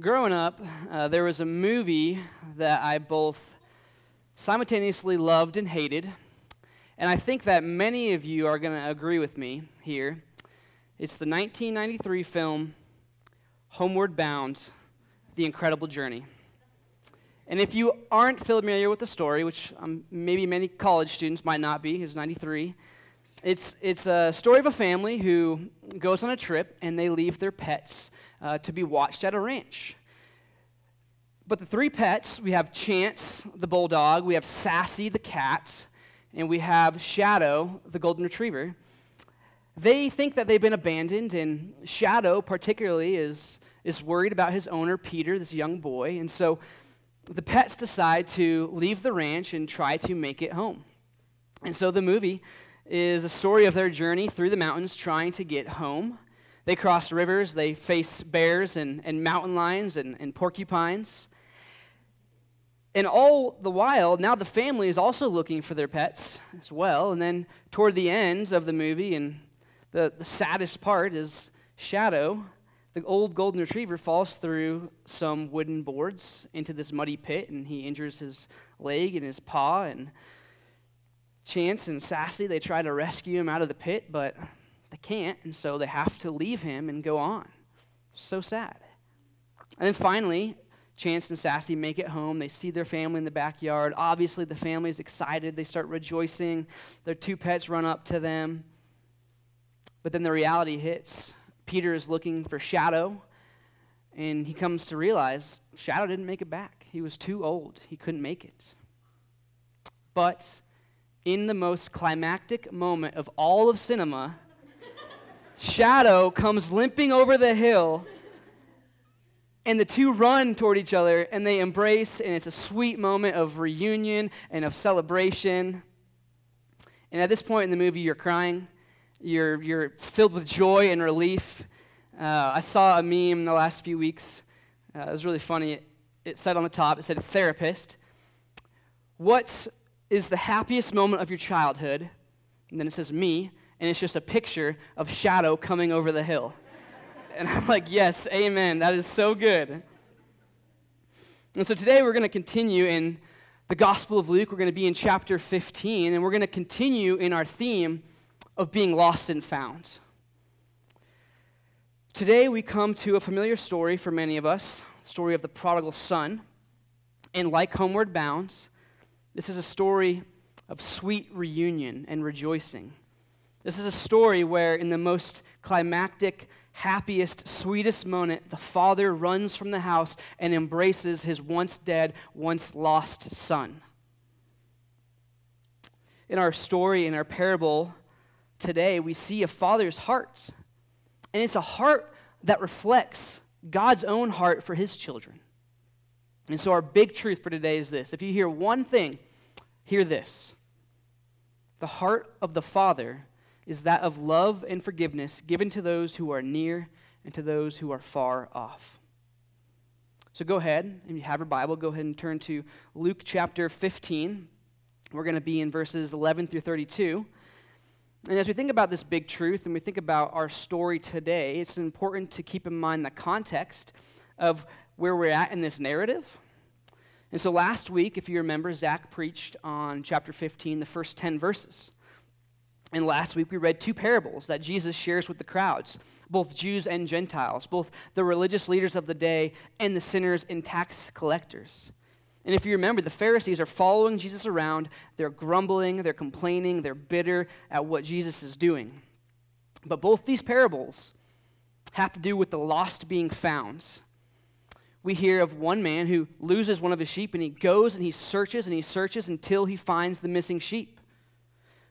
Growing up, there was a movie that I both simultaneously loved and hated, and I think that many of you are going to agree with me here. It's the 1993 film, Homeward Bound: The Incredible Journey. And if you aren't familiar with the story, which maybe many college students might not be, it's 93, it's a story of a family who goes on a trip and they leave their pets to be watched at a ranch. But the three pets, we have Chance, the bulldog, we have Sassy, the cat, and we have Shadow, the golden retriever. They think that they've been abandoned, and Shadow particularly is worried about his owner, Peter, this young boy. And so the pets decide to leave the ranch and try to make it home. And so the movie is a story of their journey through the mountains trying to get home. They cross rivers, they face bears and mountain lions and porcupines. And all the while, now the family is also looking for their pets as well. And then toward the end of the movie, and the saddest part is Shadow, the old golden retriever, falls through some wooden boards into this muddy pit, and he injures his leg and his paw, and Chance and Sassy, they try to rescue him out of the pit, but they can't, and so they have to leave him and go on. So sad. And then finally, Chance and Sassy make it home. They see their family in the backyard. Obviously, the family's excited. They start rejoicing. Their two pets run up to them. But then the reality hits. Peter is looking for Shadow, and he comes to realize Shadow didn't make it back. He was too old. He couldn't make it. But in the most climactic moment of all of cinema, Shadow comes limping over the hill, and the two run toward each other, and they embrace, and it's a sweet moment of reunion and of celebration. And at this point in the movie, you're crying. You're filled with joy and relief. I saw a meme in the last few weeks. It was really funny. It said on the top, it said, "Therapist, what is the happiest moment of your childhood?" And then it says me, and it's just a picture of Shadow coming over the hill. And I'm like, yes, amen, that is so good. And so today we're going to continue in the Gospel of Luke. We're going to be in chapter 15, and we're going to continue in our theme of being lost and found. Today we come to a familiar story for many of us, the story of the prodigal son. And like Homeward Bound, this is a story of sweet reunion and rejoicing. This is a story where in the most climactic, happiest, sweetest moment, the father runs from the house and embraces his once dead, once lost son. In our story, in our parable today, we see a father's heart. And it's a heart that reflects God's own heart for his children. And so our big truth for today is this. If you hear one thing, hear this. The heart of the Father is that of love and forgiveness given to those who are near and to those who are far off. So go ahead, if you have your Bible, go ahead and turn to Luke chapter 15. We're going to be in verses 11 through 32. And as we think about this big truth and we think about our story today, it's important to keep in mind the context of where we're at in this narrative. And so last week, if you remember, Zach preached on chapter 15, the first 10 verses. And last week we read two parables that Jesus shares with the crowds, both Jews and Gentiles, both the religious leaders of the day and the sinners and tax collectors. And if you remember, the Pharisees are following Jesus around. They're grumbling, they're complaining, they're bitter at what Jesus is doing. But both these parables have to do with the lost being found. We hear of one man who loses one of his sheep, and he goes and he searches until he finds the missing sheep.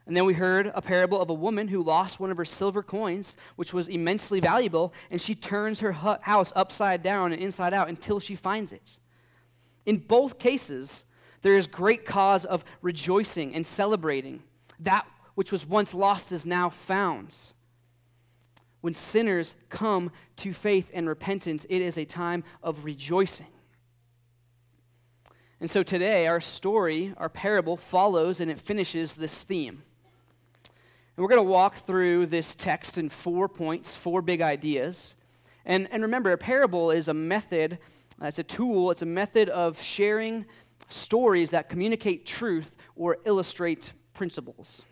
And then we heard a parable of a woman who lost one of her silver coins, which was immensely valuable, and she turns her house upside down and inside out until she finds it. In both cases, there is great cause of rejoicing and celebrating. That which was once lost is now found. When sinners come to faith and repentance, it is a time of rejoicing. And so today, our story, our parable, follows and it finishes this theme. And we're going to walk through this text in 4 points, 4 big ideas. And remember, a parable is a method, it's a tool, it's a method of sharing stories that communicate truth or illustrate principles.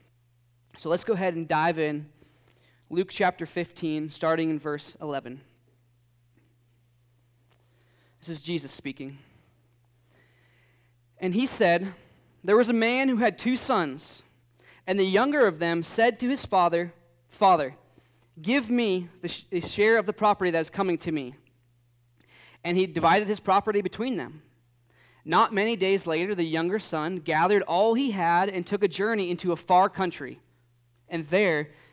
So let's go ahead and dive in. Luke chapter 15, starting in verse 11. This is Jesus speaking. And he said, "There was a man who had 2 sons, and the younger of them said to his father, 'Father, give me the share of the property that is coming to me.' And he divided his property between them. Not many days later, the younger son gathered all he had and took a journey into a far country. And there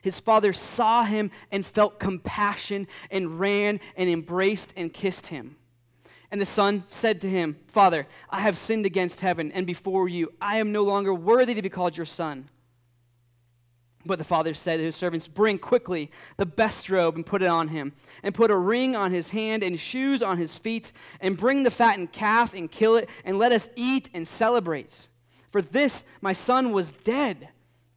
his father saw him and felt compassion and ran and embraced and kissed him. And the son said to him, 'Father, I have sinned against heaven and before you. I am no longer worthy to be called your son.' But the father said to his servants, 'Bring quickly the best robe and put it on him, and put a ring on his hand and shoes on his feet, and bring the fattened calf and kill it, and let us eat and celebrate. For this my son was dead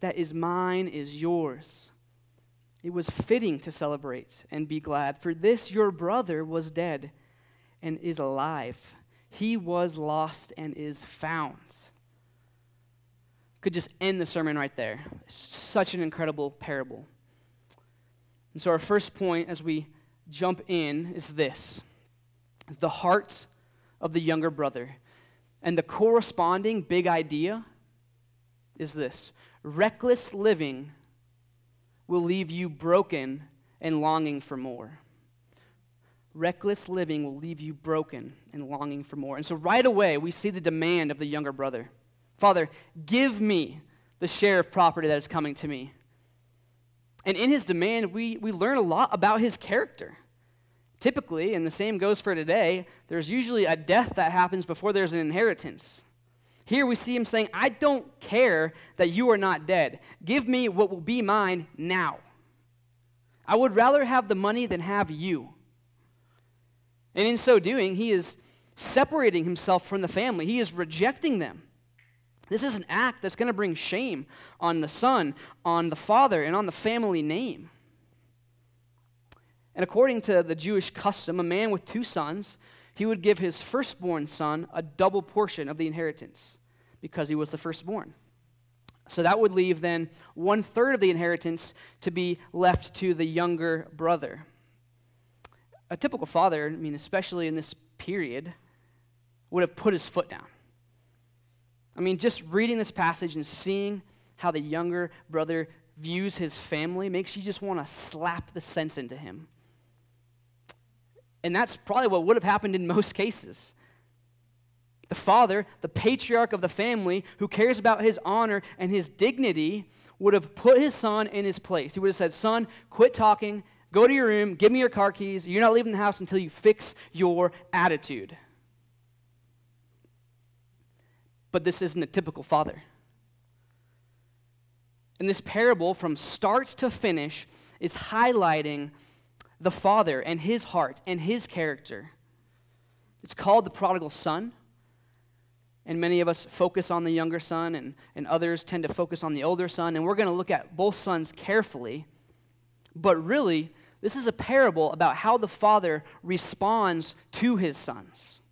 that is mine is yours. It was fitting to celebrate and be glad, for this your brother was dead and is alive. He was lost and is found.'" Could just end the sermon right there. Such an incredible parable. And so our first point as we jump in is this: the heart of the younger brother. And the corresponding big idea is this: reckless living will leave you broken and longing for more. Reckless living will leave you broken and longing for more. And so right away, we see the demand of the younger brother. "Father, give me the share of property that is coming to me." And in his demand, we learn a lot about his character. Typically, and the same goes for today, there's usually a death that happens before there's an inheritance. Here we see him saying, "I don't care that you are not dead. Give me what will be mine now. I would rather have the money than have you." And in so doing, he is separating himself from the family. He is rejecting them. This is an act that's going to bring shame on the son, on the father, and on the family name. And according to the Jewish custom, a man with 2 sons, he would give his firstborn son a double portion of the inheritance because he was the firstborn. So that would leave then 1/3 of the inheritance to be left to the younger brother. A typical father, I mean, especially in this period, would have put his foot down. I mean, just reading this passage and seeing how the younger brother views his family makes you just want to slap the sense into him. And that's probably what would have happened in most cases. The father, the patriarch of the family, who cares about his honor and his dignity, would have put his son in his place. He would have said, son, quit talking, go to your room, give me your car keys. You're not leaving the house until you fix your attitude. But this isn't a typical father. And this parable, from start to finish, is highlighting the father and his heart and his character. It's called the prodigal son. And many of us focus on the younger son, and others tend to focus on the older son. And we're going to look at both sons carefully. But really, this is a parable about how the father responds to his sons.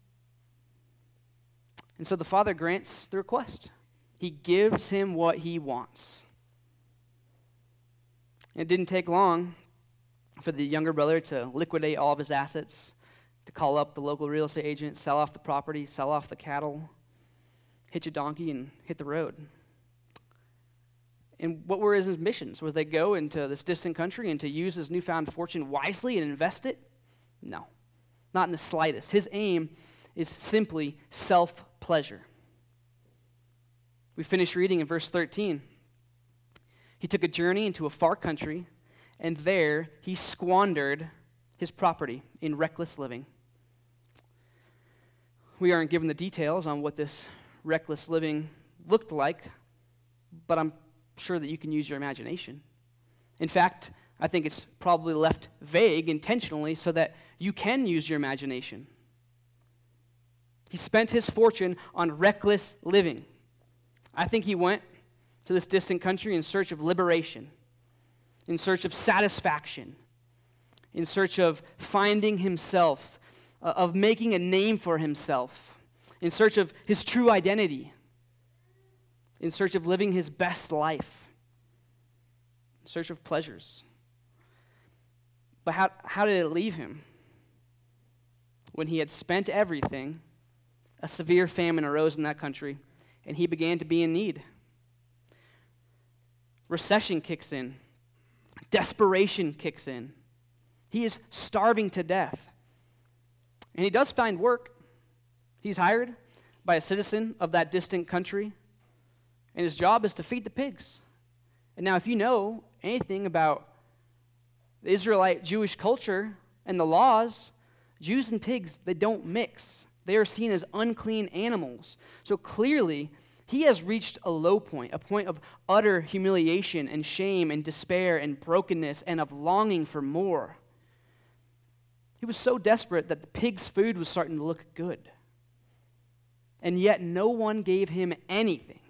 And so the father grants the request. He gives him what he wants. It didn't take long for the younger brother to liquidate all of his assets, to call up the local real estate agent, sell off the property, sell off the cattle, hitch a donkey, and hit the road. And what were his missions? Was they go into this distant country and to use his newfound fortune wisely and invest it? No, not in the slightest. His aim is simply self-pleasure. We finish reading in verse 13. He took a journey into a far country, and there he squandered his property in reckless living. We aren't given the details on what this reckless living looked like, but I'm sure that you can use your imagination. In fact, I think it's probably left vague intentionally so that you can use your imagination. He spent his fortune on reckless living. I think he went to this distant country in search of liberation, in search of satisfaction, in search of finding himself, of making a name for himself, in search of his true identity, in search of living his best life, in search of pleasures. But how did it leave him? When he had spent everything, a severe famine arose in that country, and he began to be in need. Recession kicks in. Desperation kicks in. He is starving to death. And he does find work. He's hired by a citizen of that distant country, and his job is to feed the pigs. And now, if you know anything about the Israelite Jewish culture and the laws, Jews and pigs, they don't mix. They are seen as unclean animals. So clearly, he has reached a low point, a point of utter humiliation and shame and despair and brokenness and of longing for more. He was so desperate that the pig's food was starting to look good. And yet no one gave him anything.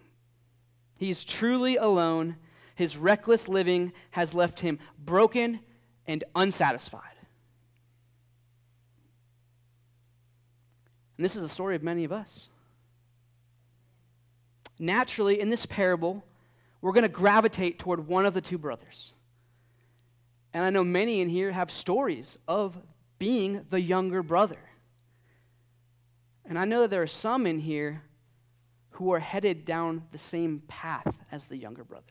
He is truly alone. His reckless living has left him broken and unsatisfied. And this is the story of many of us. Naturally, in this parable, we're going to gravitate toward one of the two brothers. And I know many in here have stories of being the younger brother. And I know that there are some in here who are headed down the same path as the younger brother.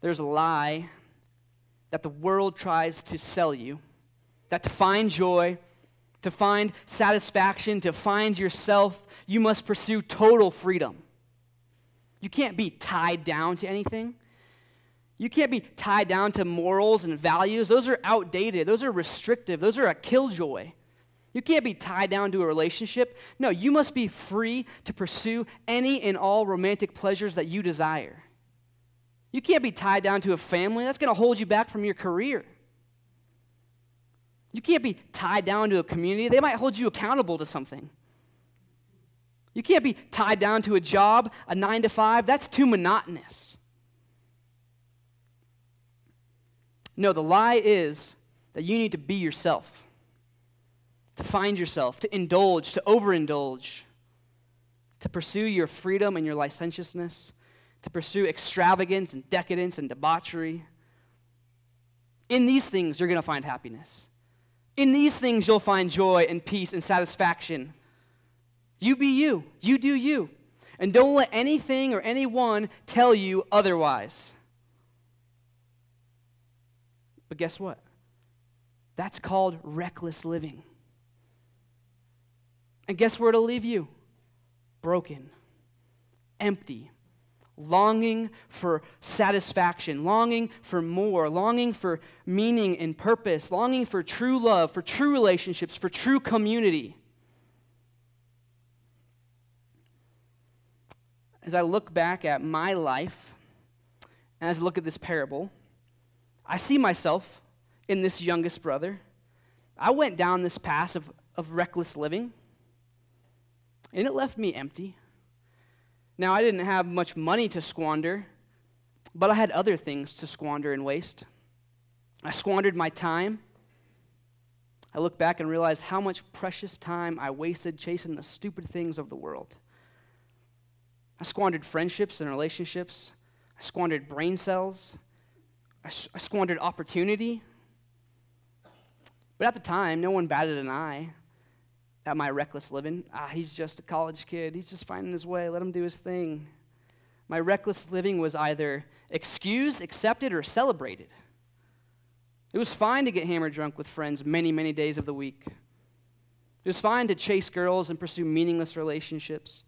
There's a lie that the world tries to sell you, that to find joy, to find satisfaction, to find yourself, you must pursue total freedom. You can't be tied down to anything. You can't be tied down to morals and values. Those are outdated. Those are restrictive. Those are a killjoy. You can't be tied down to a relationship. No, you must be free to pursue any and all romantic pleasures that you desire. You can't be tied down to a family. That's going to hold you back from your career. You can't be tied down to a community. They might hold you accountable to something. You can't be tied down to a job, a 9-to-5. That's too monotonous. No, the lie is that you need to be yourself, to find yourself, to indulge, to overindulge, to pursue your freedom and your licentiousness, to pursue extravagance and decadence and debauchery. In these things, you're going to find happiness. In these things, you'll find joy and peace and satisfaction. You be you. You do you. And don't let anything or anyone tell you otherwise. But guess what? That's called reckless living. And guess where it'll leave you? Broken, empty, longing for satisfaction, longing for more, longing for meaning and purpose, longing for true love, for true relationships, for true community. As I look back at my life, and as I look at this parable, I see myself in this youngest brother. I went down this path of reckless living, and it left me empty. Now, I didn't have much money to squander, but I had other things to squander and waste. I squandered my time. I look back and realize how much precious time I wasted chasing the stupid things of the world. I squandered friendships and relationships. I squandered brain cells. I squandered opportunity. But at the time, no one batted an eye at my reckless living. He's just a college kid. He's just finding his way. Let him do his thing. My reckless living was either excused, accepted, or celebrated. It was fine to get hammered drunk with friends many, many days of the week. It was fine to chase girls and pursue meaningless relationships.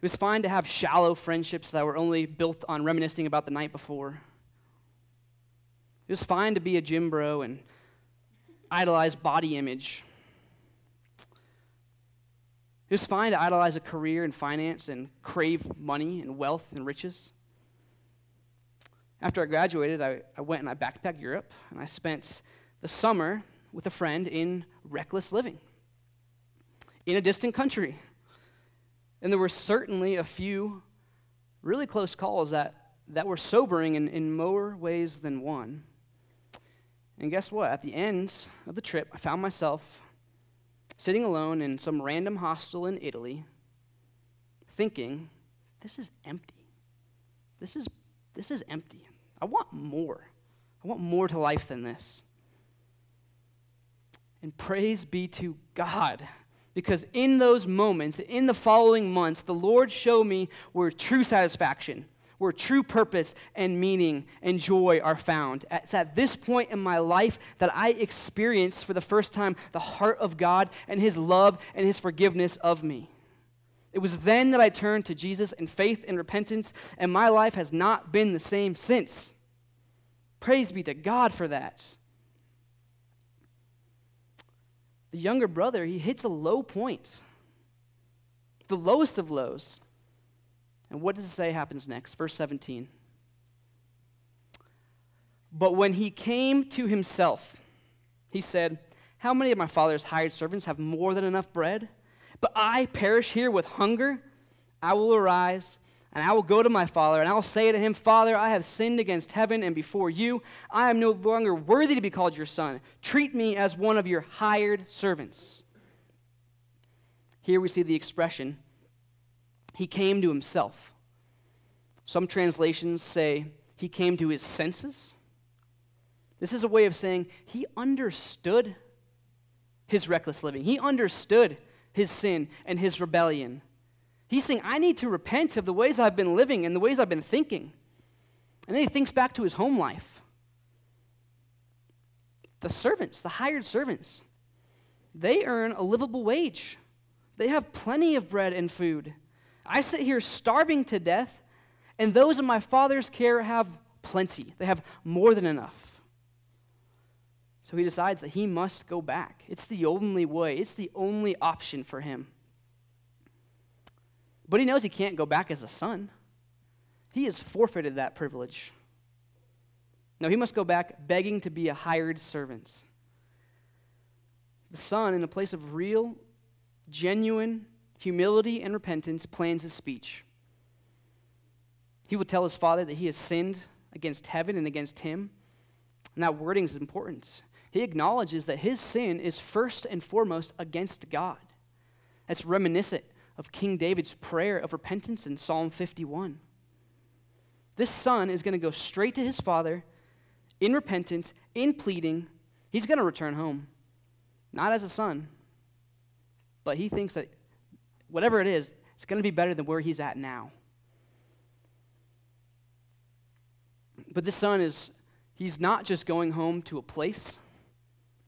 It was fine to have shallow friendships that were only built on reminiscing about the night before. It was fine to be a gym bro and idolize body image. It was fine to idolize a career and finance and crave money and wealth and riches. After I graduated, I went and I backpacked Europe, and I spent the summer with a friend in reckless living in a distant country. And there were certainly a few really close calls that were sobering in more ways than one. And guess what? At the end of the trip, I found myself sitting alone in some random hostel in Italy, thinking, this is empty. This is empty. I want more. I want more to life than this. And praise be to God, because in those moments, in the following months, the Lord showed me where true satisfaction, where true purpose and meaning and joy are found. It's at this point in my life that I experienced for the first time the heart of God and his love and his forgiveness of me. It was then that I turned to Jesus in faith and repentance, and my life has not been the same since. Praise be to God for that. The younger brother, he hits a low point, the lowest of lows. And what does it say happens next? Verse 17. But when he came to himself, he said, how many of my father's hired servants have more than enough bread? But I perish here with hunger. I will arise, and I will go to my father, and I will say to him, Father, I have sinned against heaven and before you. I am no longer worthy to be called your son. Treat me as one of your hired servants. Here we see the expression, he came to himself. Some translations say he came to his senses. This is a way of saying he understood his reckless living. He understood his sin and his rebellion. He's saying, I need to repent of the ways I've been living and the ways I've been thinking. And then he thinks back to his home life. The servants, the hired servants, they earn a livable wage. They have plenty of bread and food. I sit here starving to death, and those in my father's care have plenty. They have more than enough. So he decides that he must go back. It's the only way. It's the only option for him. But he knows he can't go back as a son. He has forfeited that privilege. No, he must go back begging to be a hired servant. The son, in a place of real, genuine humility and repentance, plans his speech. He will tell his father that he has sinned against heaven and against him. And that wording is important. He acknowledges that his sin is first and foremost against God. That's reminiscent of King David's prayer of repentance in Psalm 51. This son is going to go straight to his father in repentance, in pleading. He's going to return home. Not as a son, but he thinks that whatever it is, it's going to be better than where he's at now. But this son he's not just going home to a place.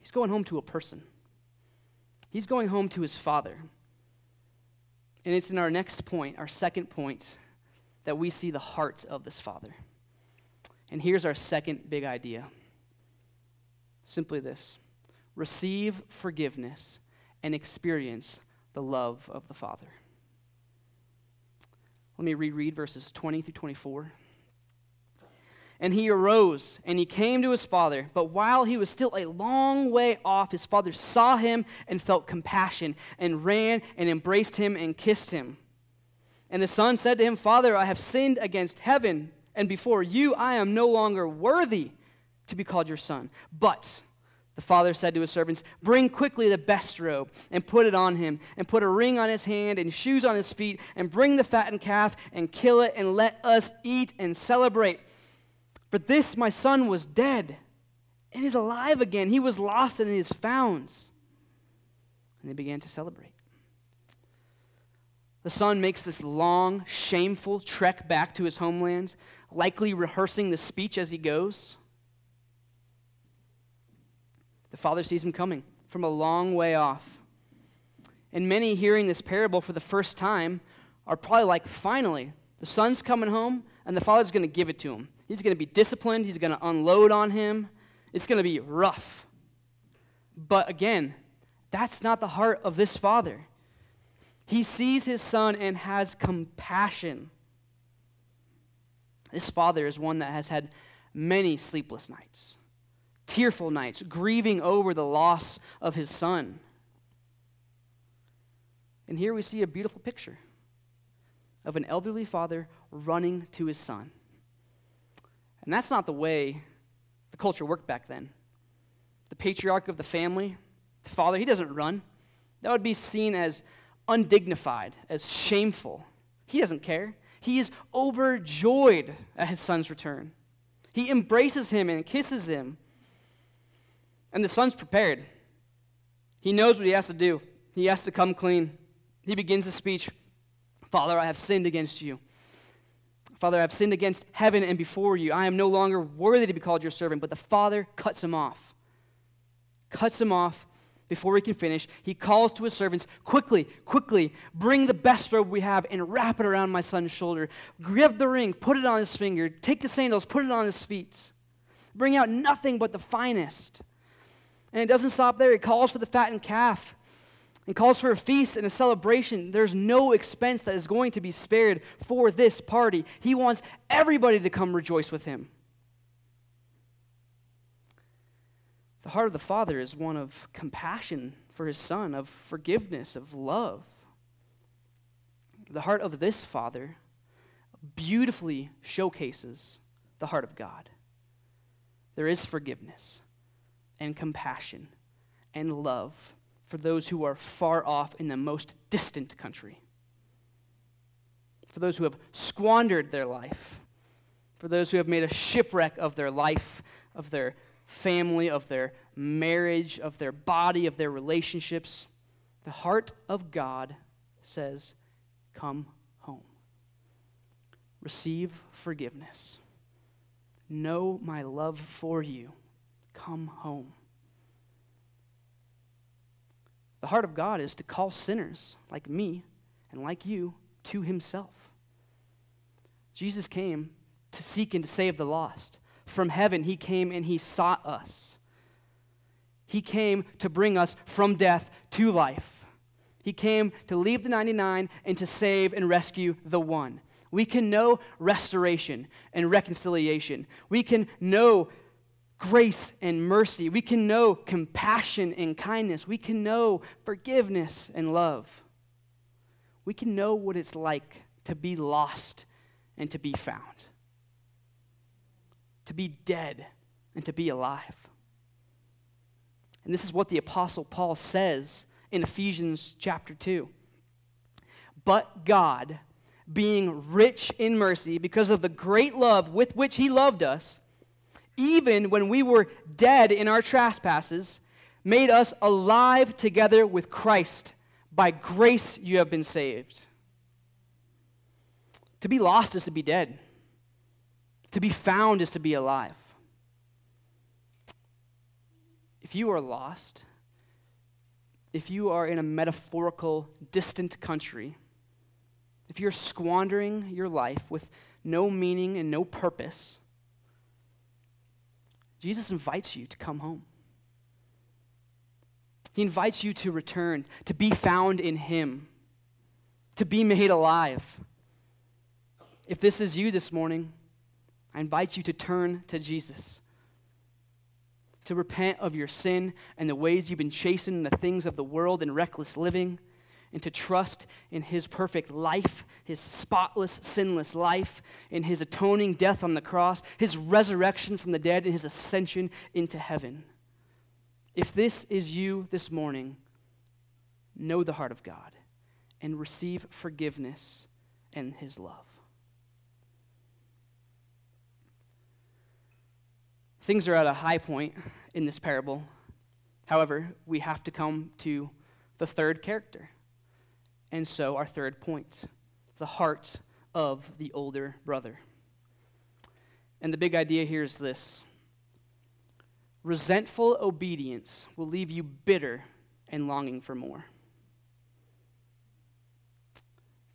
He's going home to a person. He's going home to his Father. And it's in our next point, our second point, that we see the heart of this Father. And here's our second big idea. Simply this: receive forgiveness and experience the love of the Father. Let me reread verses 20 through 24. And he arose, and he came to his father. But while he was still a long way off, his father saw him and felt compassion, and ran and embraced him and kissed him. And the son said to him, Father, I have sinned against heaven, and before you I am no longer worthy to be called your son. But the father said to his servants, bring quickly the best robe and put it on him, and put a ring on his hand and shoes on his feet, and bring the fattened calf and kill it, and let us eat and celebrate. For this my son was dead and is alive again. He was lost and is found. And they began to celebrate. The son makes this long, shameful trek back to his homeland, likely rehearsing the speech as he goes. The father sees him coming from a long way off. And many hearing this parable for the first time are probably like, finally, the son's coming home and the father's going to give it to him. He's going to be disciplined. He's going to unload on him. It's going to be rough. But again, that's not the heart of this father. He sees his son and has compassion. This father is one that has had many sleepless nights, tearful nights, grieving over the loss of his son. And here we see a beautiful picture of an elderly father running to his son. And that's not the way the culture worked back then. The patriarch of the family, the father, he doesn't run. That would be seen as undignified, as shameful. He doesn't care. He is overjoyed at his son's return. He embraces him and kisses him. And the son's prepared. He knows what he has to do. He has to come clean. He begins the speech, Father, I have sinned against you. Father, I have sinned against heaven and before you. I am no longer worthy to be called your servant. But the father cuts him off. Cuts him off before he can finish. He calls to his servants, quickly, quickly, bring the best robe we have and wrap it around my son's shoulder. Grab the ring, put it on his finger. Take the sandals, put it on his feet. Bring out nothing but the finest. And it doesn't stop there. He calls for the fattened calf. And calls for a feast and a celebration. There's no expense that is going to be spared for this party. He wants everybody to come rejoice with him. The heart of the Father is one of compassion for his Son, of forgiveness, of love. The heart of this Father beautifully showcases the heart of God. There is forgiveness and compassion and love for those who are far off in the most distant country, for those who have squandered their life, for those who have made a shipwreck of their life, of their family, of their marriage, of their body, of their relationships. The heart of God says, come home. Receive forgiveness. Know my love for you. Come home. The heart of God is to call sinners like me and like you to himself. Jesus came to seek and to save the lost. From heaven, he came and he sought us. He came to bring us from death to life. He came to leave the 99 and to save and rescue the one. We can know restoration and reconciliation. We can know grace and mercy. We can know compassion and kindness. We can know forgiveness and love. We can know what it's like to be lost and to be found, to be dead and to be alive. And this is what the Apostle Paul says in Ephesians chapter 2. But God, being rich in mercy, because of the great love with which he loved us, even when we were dead in our trespasses, made us alive together with Christ. By grace you have been saved. To be lost is to be dead. To be found is to be alive. If you are lost, if you are in a metaphorical, distant country, if you're squandering your life with no meaning and no purpose, Jesus invites you to come home. He invites you to return, to be found in him, to be made alive. If this is you this morning, I invite you to turn to Jesus, to repent of your sin and the ways you've been chasing the things of the world and reckless living, and to trust in his perfect life, his spotless, sinless life, in his atoning death on the cross, his resurrection from the dead, and his ascension into heaven. If this is you this morning, know the heart of God and receive forgiveness and his love. Things are at a high point in this parable. However, we have to come to the third character. And so our third point, the heart of the older brother. And the big idea here is this. Resentful obedience will leave you bitter and longing for more.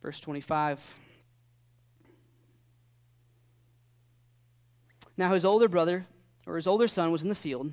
Verse 25. Now his older brother, or his older son, was in the field,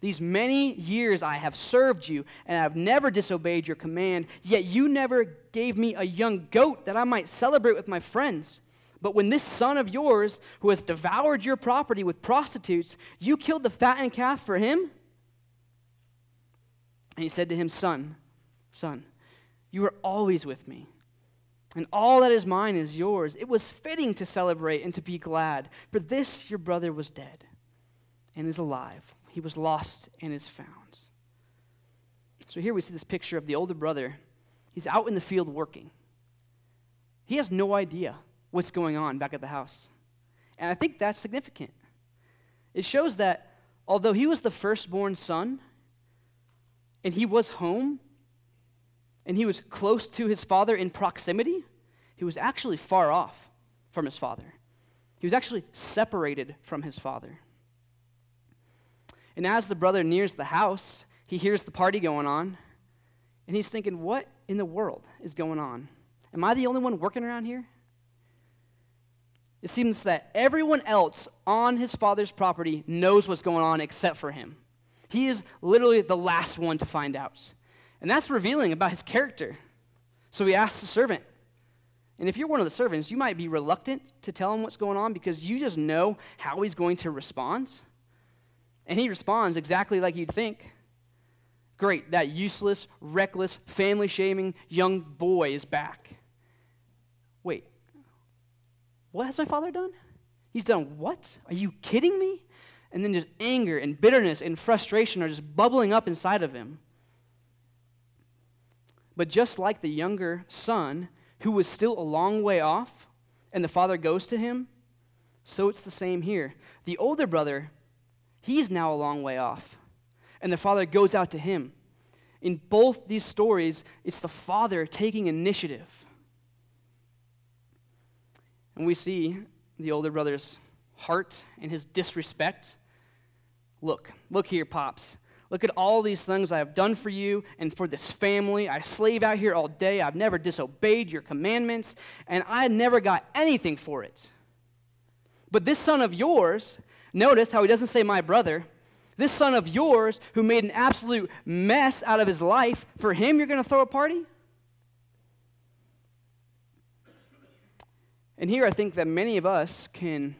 these many years I have served you, and I have never disobeyed your command, yet you never gave me a young goat that I might celebrate with my friends. But when this son of yours, who has devoured your property with prostitutes, you killed the fattened calf for him?" And he said to him, Son, you are always with me, and all that is mine is yours. It was fitting to celebrate and to be glad, for this your brother was dead and is alive. He was lost and is found." So here we see this picture of the older brother. He's out in the field working. He has no idea what's going on back at the house. And I think that's significant. It shows that although he was the firstborn son, and he was home, and he was close to his father in proximity, he was actually far off from his father. He was actually separated from his father. And as the brother nears the house, he hears the party going on, and he's thinking, what in the world is going on? Am I the only one working around here? It seems that everyone else on his father's property knows what's going on except for him. He is literally the last one to find out. And that's revealing about his character. So he asks the servant. And if you're one of the servants, you might be reluctant to tell him what's going on because you just know how he's going to respond. And he responds exactly like you'd think. Great, that useless, reckless, family-shaming young boy is back. Wait, what has my father done? He's done what? Are you kidding me? And then just anger and bitterness and frustration are just bubbling up inside of him. But just like the younger son, who was still a long way off, and the father goes to him, so it's the same here. The older brother, he's now a long way off, and the father goes out to him. In both these stories, it's the father taking initiative. And we see the older brother's heart and his disrespect. Look here, Pops. Look at all these things I have done for you and for this family. I slave out here all day. I've never disobeyed your commandments, and I never got anything for it. But this son of yours, notice how he doesn't say my brother, this son of yours who made an absolute mess out of his life, for him you're going to throw a party? And here I think that many of us can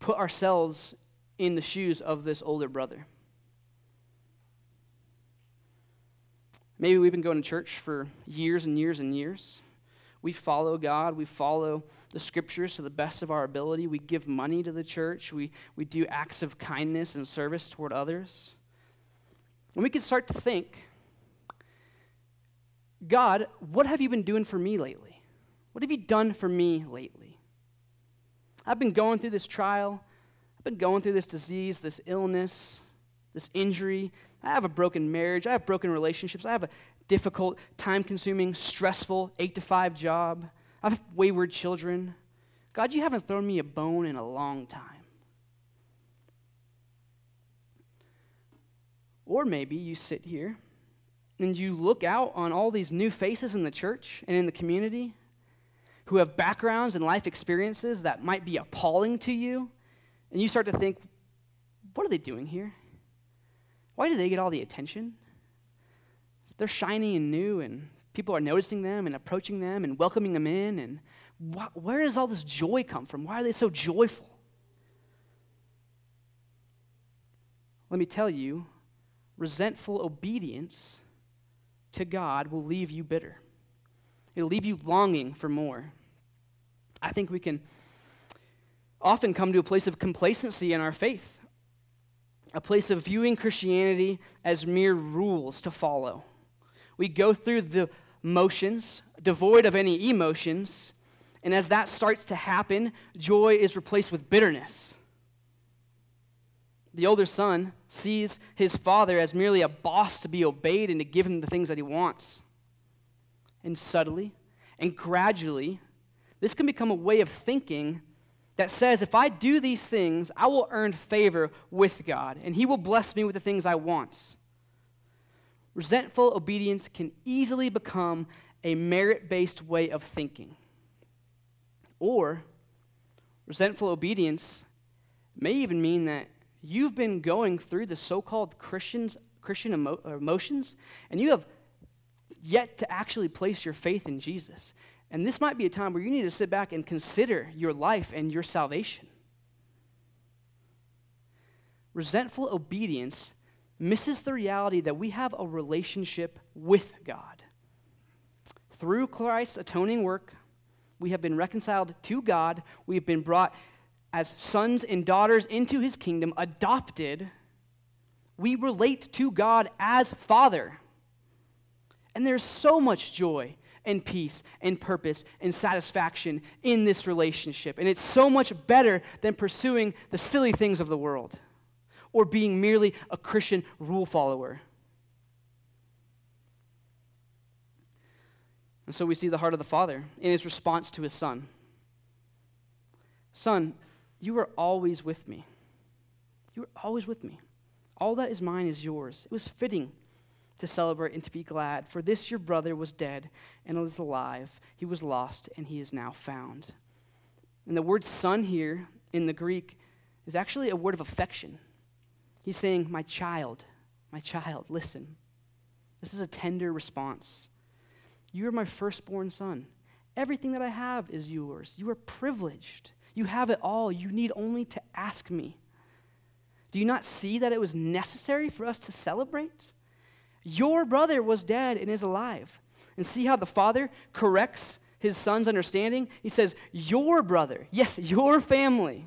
put ourselves in the shoes of this older brother. Maybe we've been going to church for years and years and years. We follow God. We follow the scriptures to the best of our ability. We give money to the church. We do acts of kindness and service toward others. And we can start to think, God, what have you been doing for me lately? What have you done for me lately? I've been going through this trial. I've been going through this disease, this illness, this injury. I have a broken marriage. I have broken relationships. I have a difficult, time-consuming, stressful 8-to-5 job. I have wayward children. God, you haven't thrown me a bone in a long time. Or maybe you sit here and you look out on all these new faces in the church and in the community who have backgrounds and life experiences that might be appalling to you, and you start to think, what are they doing here? Why do they get all the attention? They're shiny and new, and people are noticing them and approaching them and welcoming them in, and where does all this joy come from? Why are they so joyful? Let me tell you, resentful obedience to God will leave you bitter. It'll leave you longing for more. I think we can often come to a place of complacency in our faith, a place of viewing Christianity as mere rules to follow. We go through the motions, devoid of any emotions, and as that starts to happen, joy is replaced with bitterness. The older son sees his father as merely a boss to be obeyed and to give him the things that he wants. And subtly and gradually, this can become a way of thinking that says, if I do these things, I will earn favor with God, and he will bless me with the things I want. Resentful obedience can easily become a merit-based way of thinking. Or resentful obedience may even mean that you've been going through the so-called Christian emotions, and you have yet to actually place your faith in Jesus. And this might be a time where you need to sit back and consider your life and your salvation. Resentful obedience misses the reality that we have a relationship with God. Through Christ's atoning work, we have been reconciled to God. We've been brought as sons and daughters into his kingdom, adopted. We relate to God as Father. And there's so much joy and peace and purpose and satisfaction in this relationship. And it's so much better than pursuing the silly things of the world or being merely a Christian rule follower. And so we see the heart of the Father in his response to his Son. Son, you were always with me. You were always with me. All that is mine is yours. It was fitting to celebrate and to be glad, for this your brother was dead and is alive. He was lost and he is now found. And the word son here in the Greek is actually a word of affection. He's saying, my child, listen. This is a tender response. You are my firstborn son. Everything that I have is yours. You are privileged. You have it all. You need only to ask me. Do you not see that it was necessary for us to celebrate? Your brother was dead and is alive. And see how the Father corrects his Son's understanding? He says, your brother. Yes, your family.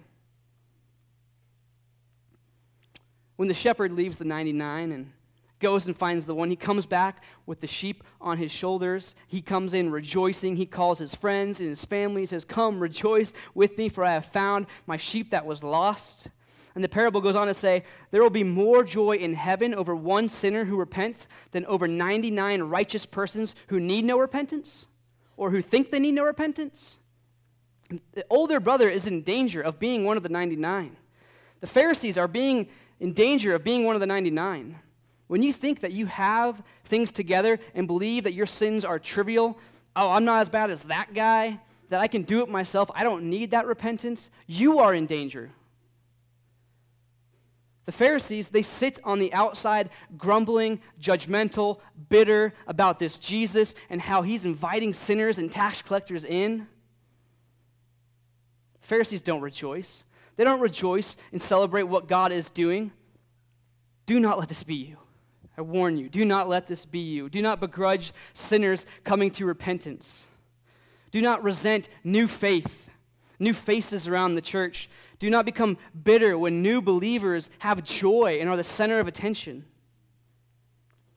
When the shepherd leaves the 99 and goes and finds the one, he comes back with the sheep on his shoulders. He comes in rejoicing. He calls his friends and his family. He says, come, rejoice with me, for I have found my sheep that was lost. And the parable goes on to say, there will be more joy in heaven over one sinner who repents than over 99 righteous persons who need no repentance or who think they need no repentance. The older brother is in danger of being one of the 99. The Pharisees are being in danger of being one of the 99. When you think that you have things together and believe that your sins are trivial, oh, I'm not as bad as that guy, that I can do it myself, I don't need that repentance, you are in danger. The Pharisees, they sit on the outside grumbling, judgmental, bitter about this Jesus and how he's inviting sinners and tax collectors in. The Pharisees don't rejoice. They don't rejoice and celebrate what God is doing. Do not let this be you. I warn you, do not let this be you. Do not begrudge sinners coming to repentance. Do not resent new faith, new faces around the church. Do not become bitter when new believers have joy and are the center of attention.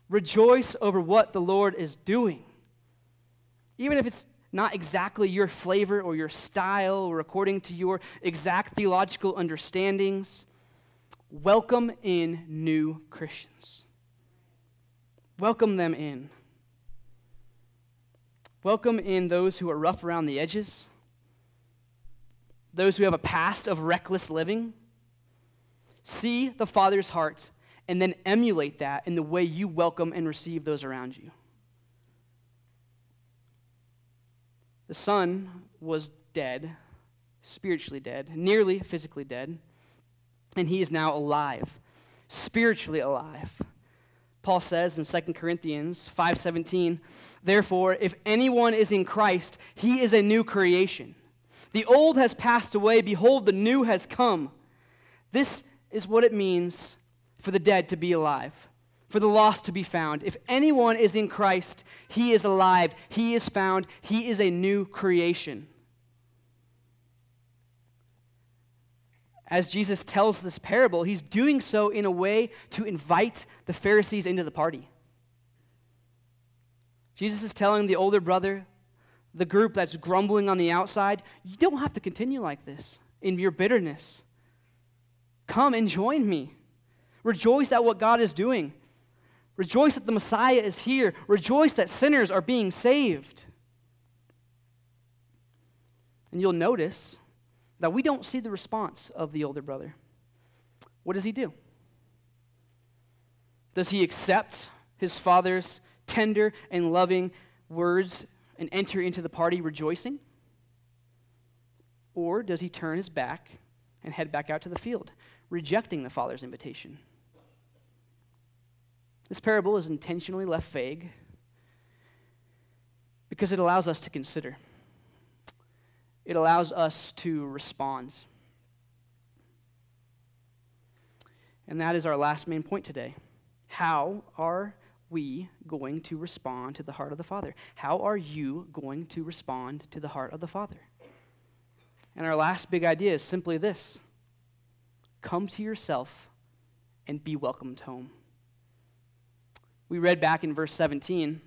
Rejoice over what the Lord is doing. Even if it's not exactly your flavor or your style or according to your exact theological understandings. Welcome in new Christians. Welcome them in. Welcome in those who are rough around the edges, those who have a past of reckless living. See the Father's heart and then emulate that in the way you welcome and receive those around you. The son was dead, spiritually dead, nearly physically dead, and he is now alive, spiritually alive. Paul says in 2 Corinthians 5:17, "Therefore, if anyone is in Christ, he is a new creation. The old has passed away, behold, the new has come." This is what it means for the dead to be alive, for the lost to be found. If anyone is in Christ, he is alive, he is found, he is a new creation. As Jesus tells this parable, he's doing so in a way to invite the Pharisees into the party. Jesus is telling the older brother, the group that's grumbling on the outside, you don't have to continue like this in your bitterness. Come and join me. Rejoice at what God is doing. Rejoice that the Messiah is here. Rejoice that sinners are being saved. And you'll notice that we don't see the response of the older brother. What does he do? Does he accept his father's tender and loving words and enter into the party rejoicing? Or does he turn his back and head back out to the field, rejecting the father's invitation? This parable is intentionally left vague because it allows us to consider. It allows us to respond. And that is our last main point today. How are we going to respond to the heart of the Father? How are you going to respond to the heart of the Father? And our last big idea is simply this. Come to yourself and be welcomed home. We read back in verse 17,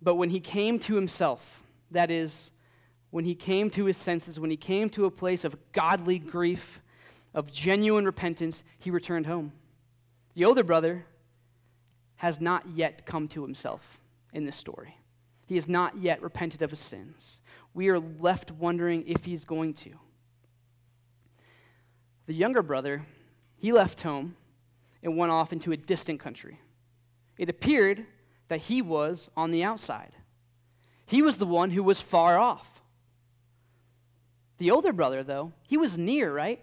but when he came to himself, that is, when he came to his senses, when he came to a place of godly grief, of genuine repentance, he returned home. The older brother has not yet come to himself in this story. He has not yet repented of his sins. We are left wondering if he's going to. The younger brother, he left home and went off into a distant country. It appeared that he was on the outside. He was the one who was far off. The older brother, though, he was near, right?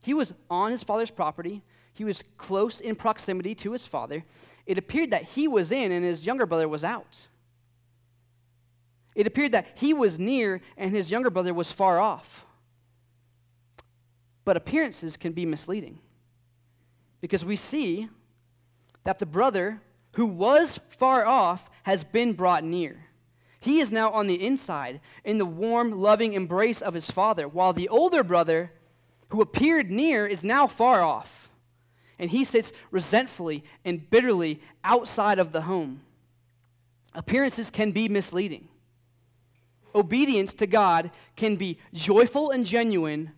He was on his father's property. He was close in proximity to his father. It appeared that he was in and his younger brother was out. It appeared that he was near and his younger brother was far off. But appearances can be misleading because we see that the brother who was far off has been brought near. He is now on the inside in the warm, loving embrace of his father, while the older brother who appeared near is now far off, and he sits resentfully and bitterly outside of the home. Appearances can be misleading. Obedience to God can be joyful and genuine,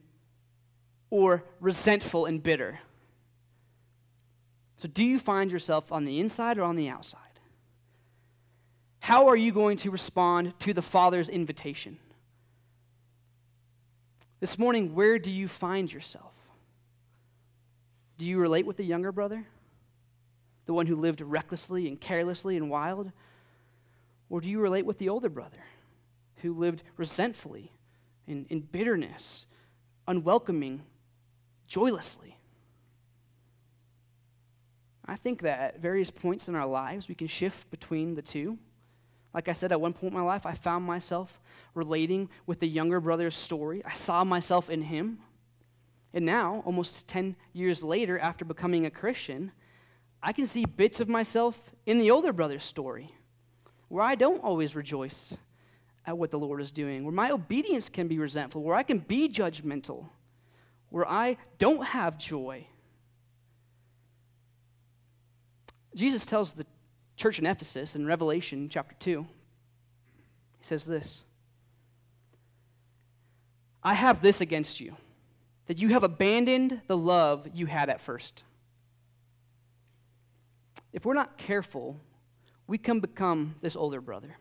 or resentful and bitter. So do you find yourself on the inside or on the outside? How are you going to respond to the Father's invitation? This morning, where do you find yourself? Do you relate with the younger brother? The one who lived recklessly and carelessly and wild? Or do you relate with the older brother who lived resentfully and in bitterness, unwelcoming, joylessly? I think that at various points in our lives, we can shift between the two. Like I said, at one point in my life, I found myself relating with the younger brother's story. I saw myself in him. And now, almost 10 years later, after becoming a Christian, I can see bits of myself in the older brother's story, where I don't always rejoice at what the Lord is doing, where my obedience can be resentful, where I can be judgmental, where I don't have joy. Jesus tells the church in Ephesus in Revelation chapter 2, He says this, I have this against you, that you have abandoned the love you had at first. If we're not careful, we can become this older brother.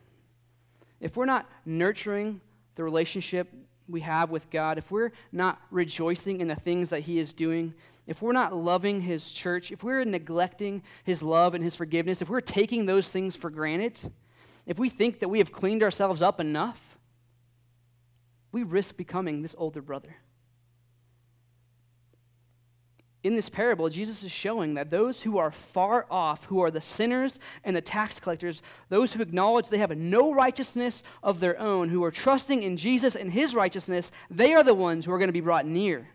If we're not nurturing the relationship we have with God, if we're not rejoicing in the things that He is doing, if we're not loving His church, if we're neglecting His love and His forgiveness, if we're taking those things for granted, if we think that we have cleaned ourselves up enough, we risk becoming this older brother. In this parable, Jesus is showing that those who are far off, who are the sinners and the tax collectors, those who acknowledge they have no righteousness of their own, who are trusting in Jesus and His righteousness, they are the ones who are going to be brought near.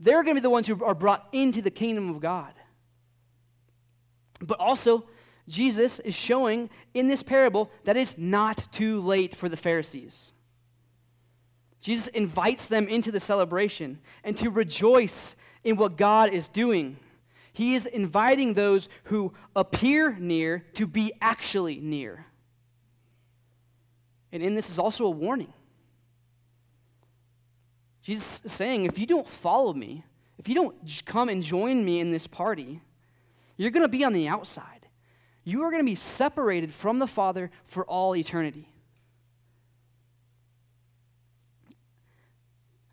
They're going to be the ones who are brought into the kingdom of God. But also, Jesus is showing in this parable that it's not too late for the Pharisees. Jesus invites them into the celebration and to rejoice in what God is doing. He is inviting those who appear near to be actually near. And in this is also a warning. Jesus is saying, if you don't follow me, if you don't come and join me in this party, you're going to be on the outside. You are going to be separated from the Father for all eternity.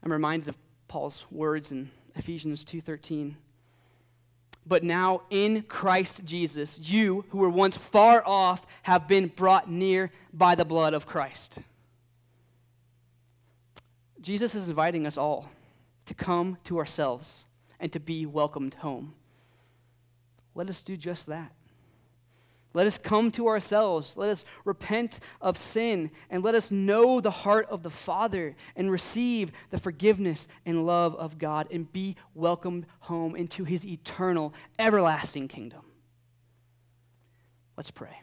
I'm reminded of Paul's words in Ephesians 2:13. But now in Christ Jesus, you who were once far off have been brought near by the blood of Christ. Jesus is inviting us all to come to ourselves and to be welcomed home. Let us do just that. Let us come to ourselves. Let us repent of sin, and let us know the heart of the Father and receive the forgiveness and love of God and be welcomed home into His eternal, everlasting kingdom. Let's pray.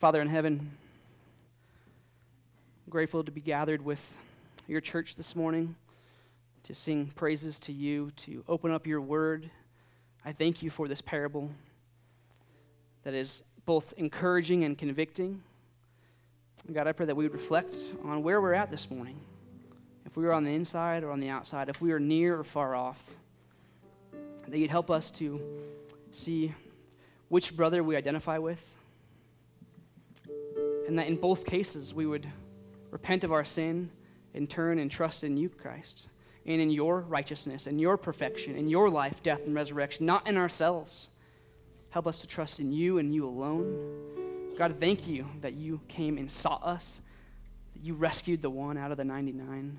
Father in heaven, I'm grateful to be gathered with your church this morning, to sing praises to you, to open up your word. I thank you for this parable that is both encouraging and convicting. God, I pray that we would reflect on where we're at this morning, if we are on the inside or on the outside, if we are near or far off, that you'd help us to see which brother we identify with, and that in both cases we would repent of our sin and turn and trust in you, Christ, and in your righteousness and your perfection, in your life, death, and resurrection, not in ourselves. Help us to trust in you and you alone. God, thank you that you came and sought us, that you rescued the one out of the 99,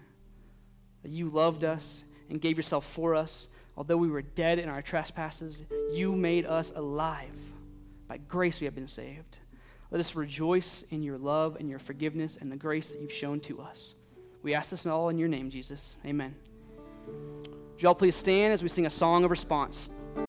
that you loved us and gave yourself for us. Although we were dead in our trespasses, you made us alive. By grace we have been saved. Let us rejoice in your love and your forgiveness and the grace that you've shown to us. We ask this all in your name, Jesus. Amen. Would you all please stand as we sing a song of response?